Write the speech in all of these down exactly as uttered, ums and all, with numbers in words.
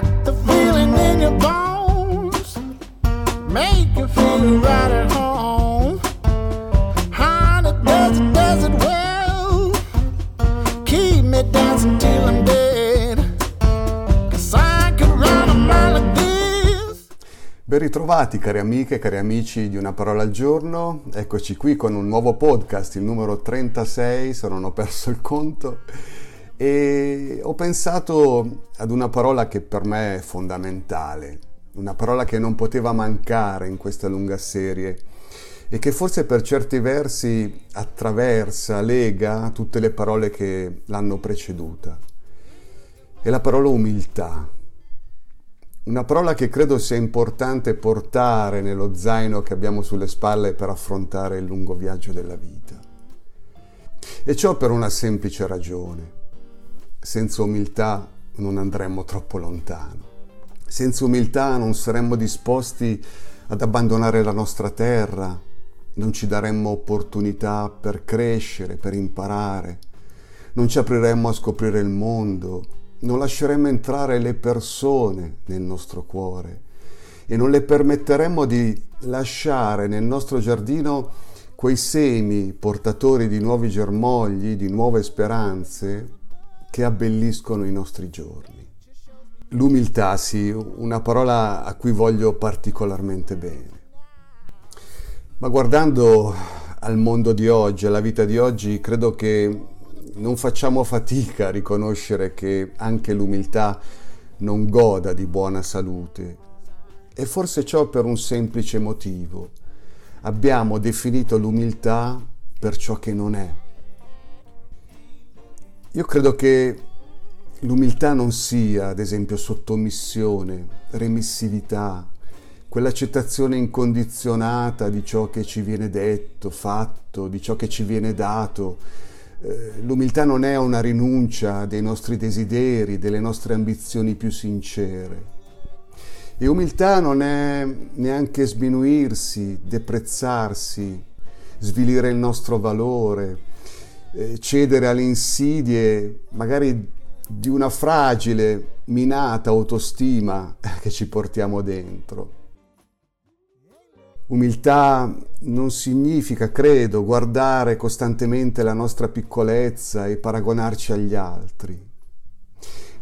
got the feeling in your bones, make you feel right at home. How it does it, does it well, keep me dancing till I'm dead, 'cause I could run a mile of this. Ben ritrovati cari amiche, cari amici di Una Parola al Giorno, eccoci qui con un nuovo podcast, il numero trentasei, se non ho perso il conto. E ho pensato ad una parola che per me è fondamentale, una parola che non poteva mancare in questa lunga serie e che forse per certi versi attraversa, lega tutte le parole che l'hanno preceduta. È la parola umiltà, una parola che credo sia importante portare nello zaino che abbiamo sulle spalle per affrontare il lungo viaggio della vita. E ciò per una semplice ragione. Senza umiltà non andremmo troppo lontano. Senza umiltà non saremmo disposti ad abbandonare la nostra terra, non ci daremmo opportunità per crescere, per imparare, non ci apriremmo a scoprire il mondo, non lasceremmo entrare le persone nel nostro cuore e non le permetteremmo di lasciare nel nostro giardino quei semi portatori di nuovi germogli, di nuove speranze che abbelliscono i nostri giorni. L'umiltà, sì, una parola a cui voglio particolarmente bene. Ma guardando al mondo di oggi, alla vita di oggi, credo che non facciamo fatica a riconoscere che anche l'umiltà non goda di buona salute. E forse ciò per un semplice motivo. Abbiamo definito l'umiltà per ciò che non è. Io credo che l'umiltà non sia, ad esempio, sottomissione, remissività, quell'accettazione incondizionata di ciò che ci viene detto, fatto, di ciò che ci viene dato. L'umiltà non è una rinuncia dei nostri desideri, delle nostre ambizioni più sincere. E umiltà non è neanche sminuirsi, deprezzarsi, svilire il nostro valore, cedere alle insidie magari di una fragile, minata autostima che ci portiamo dentro. Umiltà non significa, credo, guardare costantemente la nostra piccolezza e paragonarci agli altri.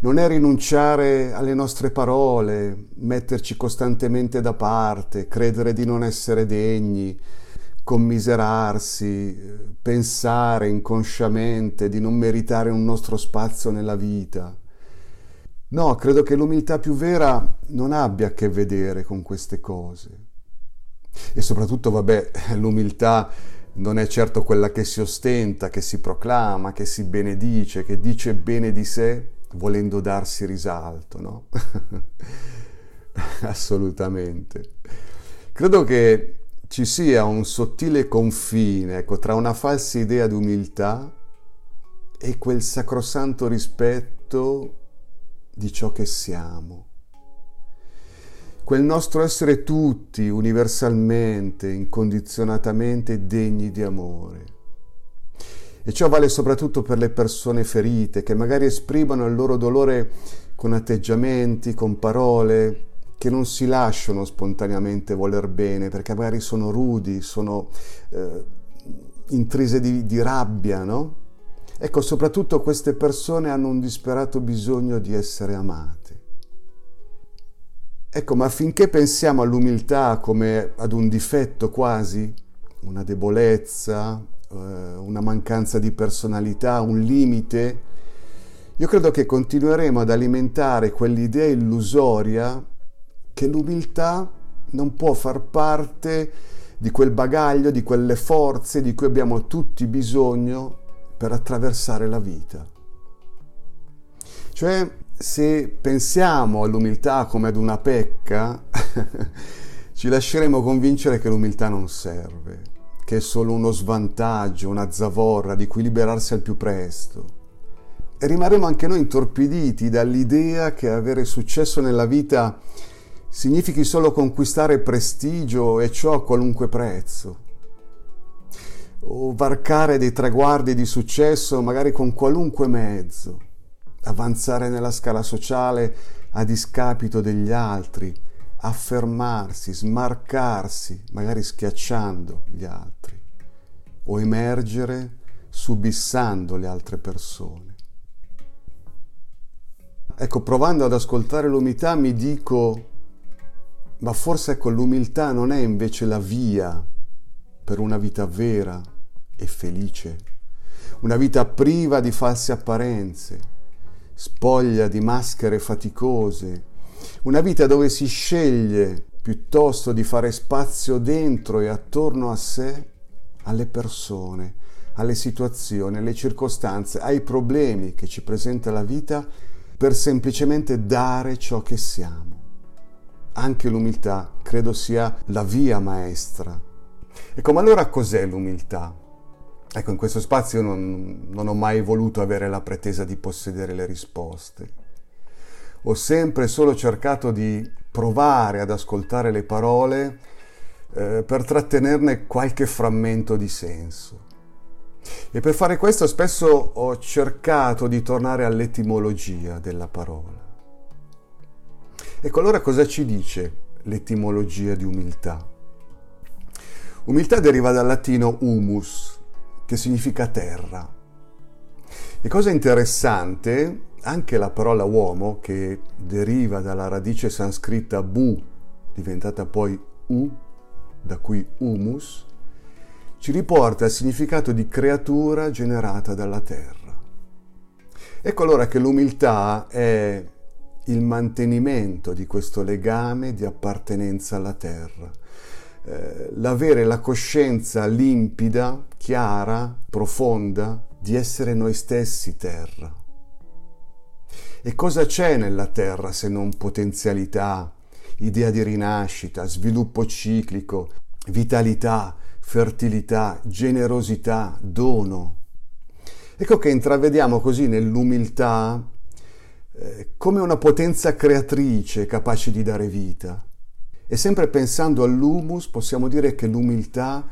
Non è rinunciare alle nostre parole, metterci costantemente da parte, credere di non essere degni, commiserarsi, pensare inconsciamente di non meritare un nostro spazio nella vita. No, credo che l'umiltà più vera non abbia a che vedere con queste cose. E soprattutto, vabbè, l'umiltà non è certo quella che si ostenta, che si proclama, che si benedice, che dice bene di sé volendo darsi risalto, no? Assolutamente. Credo che ci sia un sottile confine, ecco, tra una falsa idea di umiltà e quel sacrosanto rispetto di ciò che siamo. Quel nostro essere tutti, universalmente, incondizionatamente degni di amore. E ciò vale soprattutto per le persone ferite, che magari esprimono il loro dolore con atteggiamenti, con parole, che non si lasciano spontaneamente voler bene, perché magari sono rudi, sono eh, intrise di, di rabbia, no? Ecco, soprattutto queste persone hanno un disperato bisogno di essere amate. Ecco, ma finché pensiamo all'umiltà come ad un difetto quasi, una debolezza, eh, una mancanza di personalità, un limite, io credo che continueremo ad alimentare quell'idea illusoria che l'umiltà non può far parte di quel bagaglio, di quelle forze di cui abbiamo tutti bisogno per attraversare la vita. Cioè, se pensiamo all'umiltà come ad una pecca, ci lasceremo convincere che l'umiltà non serve, che è solo uno svantaggio, una zavorra di cui liberarsi al più presto. E rimarremo anche noi intorpiditi dall'idea che avere successo nella vita significhi solo conquistare prestigio, e ciò a qualunque prezzo, o varcare dei traguardi di successo magari con qualunque mezzo, avanzare nella scala sociale a discapito degli altri, affermarsi, smarcarsi, magari schiacciando gli altri, o emergere subissando le altre persone. Ecco, provando ad ascoltare l'umiltà mi dico, ma forse ecco, l'umiltà non è invece la via per una vita vera e felice, una vita priva di false apparenze, spoglia di maschere faticose, una vita dove si sceglie piuttosto di fare spazio dentro e attorno a sé alle persone, alle situazioni, alle circostanze, ai problemi che ci presenta la vita per semplicemente dare ciò che siamo. Anche l'umiltà credo sia la via maestra. Ecco, ma allora cos'è l'umiltà? Ecco, in questo spazio non, non ho mai voluto avere la pretesa di possedere le risposte. Ho sempre solo cercato di provare ad ascoltare le parole eh, per trattenerne qualche frammento di senso. E per fare questo spesso ho cercato di tornare all'etimologia della parola. Ecco, allora cosa ci dice l'etimologia di umiltà? Umiltà deriva dal latino humus, che significa terra. E cosa interessante, anche la parola uomo, che deriva dalla radice sanscrita bu, diventata poi u, da cui humus, ci riporta al significato di creatura generata dalla terra. Ecco allora che l'umiltà è il mantenimento di questo legame di appartenenza alla terra, eh, l'avere la coscienza limpida, chiara, profonda di essere noi stessi terra. E cosa c'è nella terra se non potenzialità, idea di rinascita, sviluppo ciclico, vitalità, fertilità, generosità, dono? Ecco che intravediamo così nell'umiltà eh, come una potenza creatrice capace di dare vita. E sempre pensando all'humus possiamo dire che l'umiltà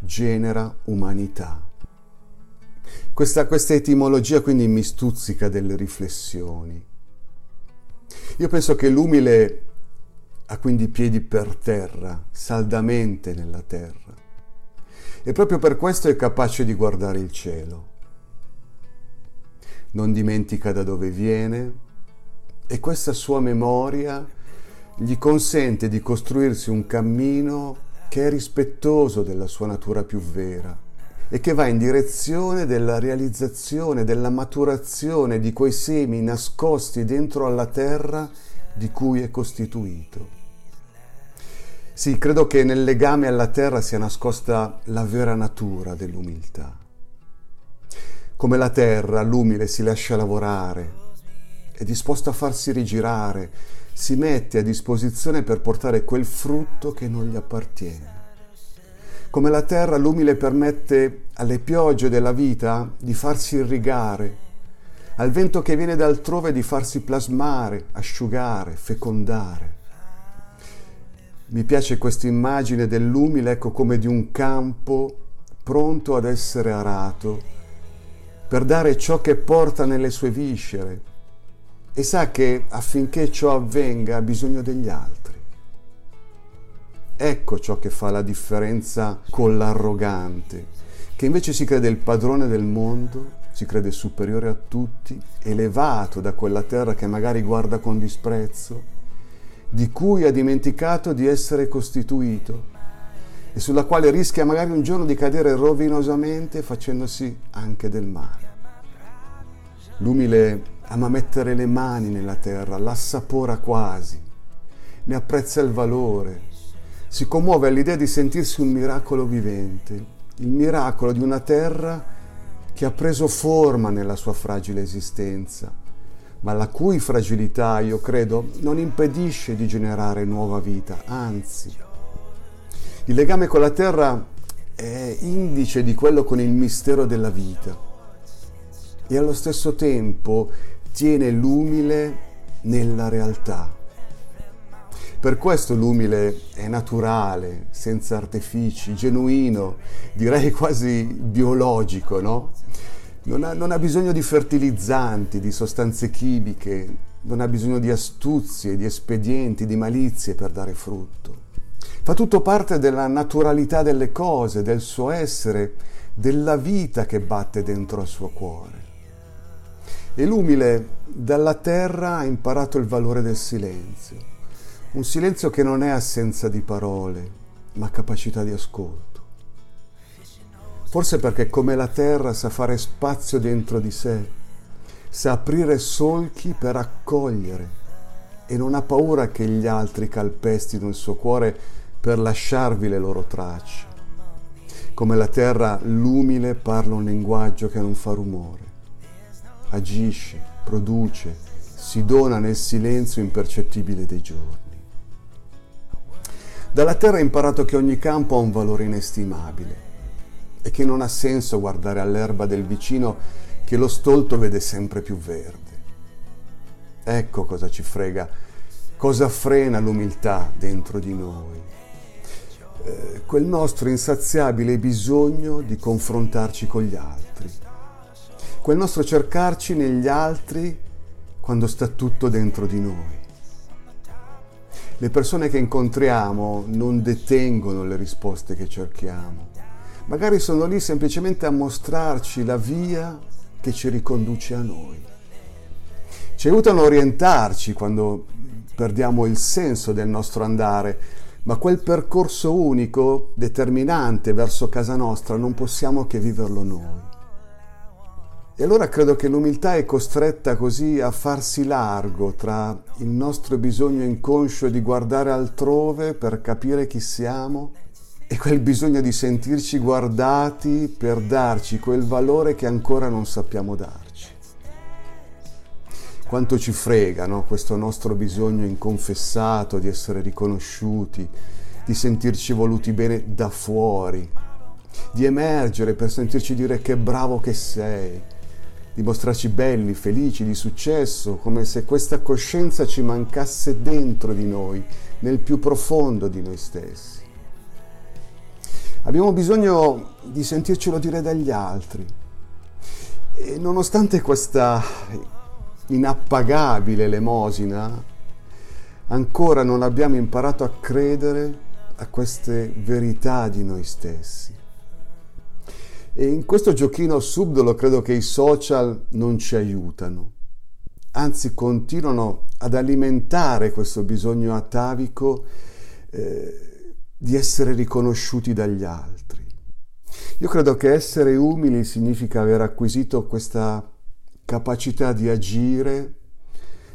genera umanità. Questa, questa etimologia quindi mi stuzzica delle riflessioni. Io penso che l'umile ha quindi piedi per terra, saldamente nella terra, e proprio per questo è capace di guardare il cielo. Non dimentica da dove viene, e questa sua memoria gli consente di costruirsi un cammino che è rispettoso della sua natura più vera, e che va in direzione della realizzazione, della maturazione di quei semi nascosti dentro alla terra di cui è costituito. Sì, credo che nel legame alla terra sia nascosta la vera natura dell'umiltà. Come la terra, l'umile si lascia lavorare, è disposto a farsi rigirare, si mette a disposizione per portare quel frutto che non gli appartiene. Come la terra, l'umile permette alle piogge della vita di farsi irrigare, al vento che viene da altrove di farsi plasmare, asciugare, fecondare. Mi piace questa immagine dell'umile, ecco, come di un campo pronto ad essere arato per dare ciò che porta nelle sue viscere, e sa che affinché ciò avvenga ha bisogno degli altri. Ecco ciò che fa la differenza con l'arrogante, che invece si crede il padrone del mondo, si crede superiore a tutti, elevato da quella terra che magari guarda con disprezzo, di cui ha dimenticato di essere costituito e sulla quale rischia magari un giorno di cadere rovinosamente, facendosi anche del male. L'umile ama mettere le mani nella terra, l'assapora quasi, ne apprezza il valore, si commuove all'idea di sentirsi un miracolo vivente, il miracolo di una terra che ha preso forma nella sua fragile esistenza, ma la cui fragilità, io credo, non impedisce di generare nuova vita, anzi. Il legame con la terra è indice di quello con il mistero della vita e allo stesso tempo tiene l'umile nella realtà. Per questo l'umile è naturale, senza artifici, genuino, direi quasi biologico, no? Non ha, non ha bisogno di fertilizzanti, di sostanze chimiche, non ha bisogno di astuzie, di espedienti, di malizie per dare frutto. Fa tutto parte della naturalità delle cose, del suo essere, della vita che batte dentro al suo cuore. E l'umile dalla terra ha imparato il valore del silenzio, un silenzio che non è assenza di parole, ma capacità di ascolto. Forse perché come la terra sa fare spazio dentro di sé, sa aprire solchi per accogliere e non ha paura che gli altri calpestino il suo cuore per lasciarvi le loro tracce. Come la terra, l'umile parla un linguaggio che non fa rumore, agisce, produce, si dona nel silenzio impercettibile dei giorni. Dalla terra ha imparato che ogni campo ha un valore inestimabile, e che non ha senso guardare all'erba del vicino che lo stolto vede sempre più verde. Ecco cosa ci frega, cosa frena l'umiltà dentro di noi. Eh, quel nostro insaziabile bisogno di confrontarci con gli altri. Quel nostro cercarci negli altri quando sta tutto dentro di noi. Le persone che incontriamo non detengono le risposte che cerchiamo. Magari sono lì semplicemente a mostrarci la via che ci riconduce a noi. Ci aiutano a orientarci quando perdiamo il senso del nostro andare, ma quel percorso unico, determinante verso casa nostra, non possiamo che viverlo noi. E allora credo che l'umiltà è costretta così a farsi largo tra il nostro bisogno inconscio di guardare altrove per capire chi siamo e quel bisogno di sentirci guardati per darci quel valore che ancora non sappiamo darci. Quanto ci frega, no? Questo nostro bisogno inconfessato di essere riconosciuti, di sentirci voluti bene da fuori, di emergere per sentirci dire che bravo che sei, di mostrarci belli, felici, di successo, come se questa coscienza ci mancasse dentro di noi, nel più profondo di noi stessi. Abbiamo bisogno di sentircelo dire dagli altri e nonostante questa inappagabile elemosina ancora non abbiamo imparato a credere a queste verità di noi stessi. E in questo giochino subdolo credo che i social non ci aiutano, anzi continuano ad alimentare questo bisogno atavico eh, di essere riconosciuti dagli altri. Io credo che essere umili significa aver acquisito questa capacità di agire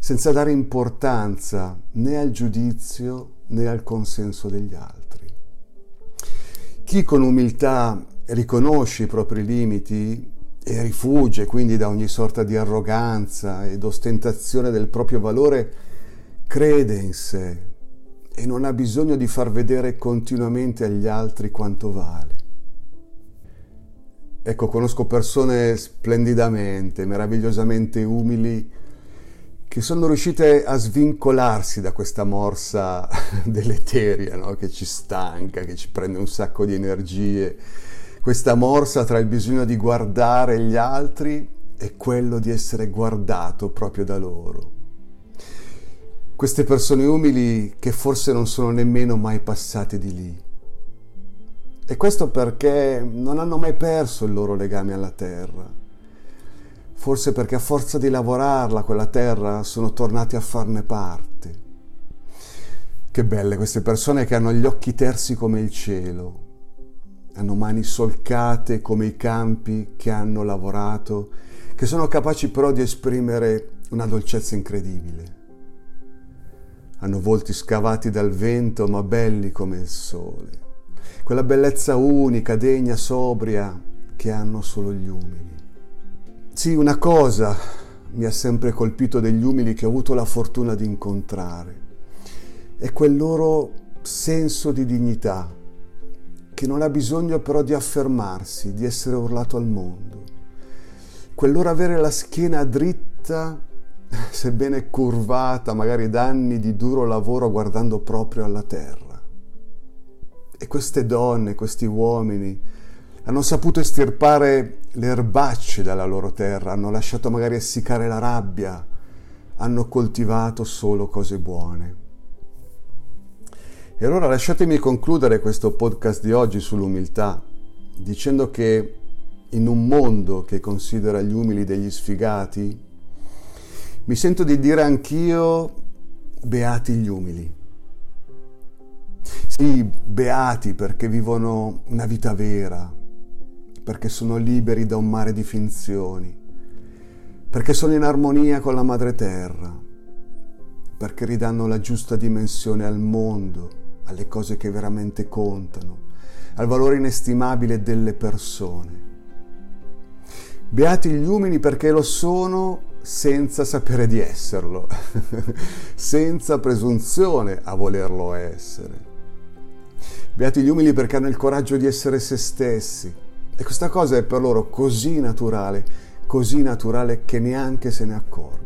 senza dare importanza né al giudizio né al consenso degli altri. Chi con umiltà riconosce i propri limiti e rifugia quindi da ogni sorta di arroganza ed ostentazione del proprio valore crede in sé e non ha bisogno di far vedere continuamente agli altri quanto vale. Ecco, conosco persone splendidamente, meravigliosamente umili, che sono riuscite a svincolarsi da questa morsa deleteria, no? Che ci stanca, che ci prende un sacco di energie. Questa morsa tra il bisogno di guardare gli altri e quello di essere guardato proprio da loro. Queste persone umili che forse non sono nemmeno mai passate di lì. E questo perché non hanno mai perso il loro legame alla terra. Forse perché a forza di lavorarla, quella terra, sono tornati a farne parte. Che belle queste persone che hanno gli occhi tersi come il cielo, hanno mani solcate come i campi che hanno lavorato, che sono capaci però di esprimere una dolcezza incredibile. Hanno volti scavati dal vento ma belli come il sole, quella bellezza unica, degna, sobria che hanno solo gli umili. Sì, una cosa mi ha sempre colpito degli umili che ho avuto la fortuna di incontrare, è quel loro senso di dignità che non ha bisogno però di affermarsi, di essere urlato al mondo, quel loro avere la schiena dritta sebbene curvata magari da anni di duro lavoro guardando proprio alla terra. E queste donne, questi uomini hanno saputo estirpare le erbacce dalla loro terra, hanno lasciato magari essiccare la rabbia, hanno coltivato solo cose buone. E allora lasciatemi concludere questo podcast di oggi sull'umiltà, dicendo che in un mondo che considera gli umili degli sfigati, mi sento di dire anch'io beati gli umili. Sì, beati perché vivono una vita vera, perché sono liberi da un mare di finzioni, perché sono in armonia con la madre terra, perché ridanno la giusta dimensione al mondo, alle cose che veramente contano, al valore inestimabile delle persone. Beati gli umili perché lo sono senza sapere di esserlo, senza presunzione a volerlo essere. Beati gli umili perché hanno il coraggio di essere se stessi, e questa cosa è per loro così naturale, così naturale che neanche se ne accorgono.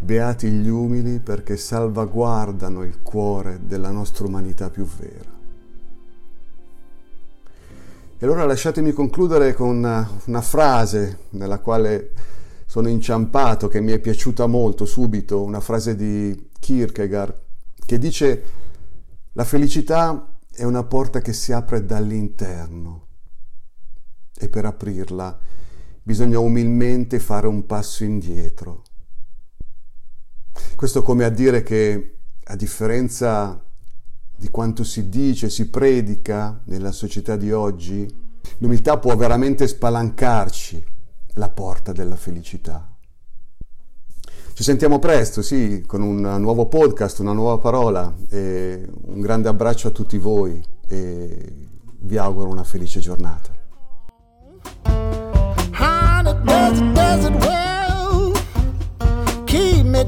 Beati gli umili perché salvaguardano il cuore della nostra umanità più vera. E allora lasciatemi concludere con una, una frase nella quale sono inciampato, che mi è piaciuta molto subito, una frase di Kierkegaard che dice: la felicità è una porta che si apre dall'interno e per aprirla bisogna umilmente fare un passo indietro. Questo come a dire che, a differenza di quanto si dice, si predica nella società di oggi, l'umiltà può veramente spalancarci la porta della felicità. Ci sentiamo presto, sì, con un nuovo podcast, una nuova parola. E un grande abbraccio a tutti voi e vi auguro una felice giornata.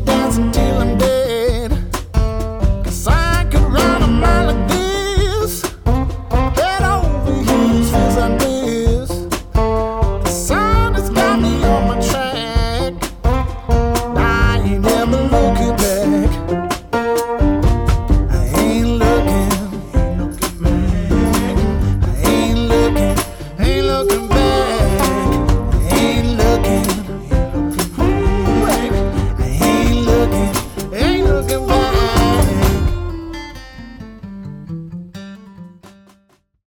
Dancing till I'm dead, 'cause I could run a mile like this, head over heels as I miss. The sun has got me on my track, I ain't ever looking back. I ain't looking, I ain't looking, ain't looking back.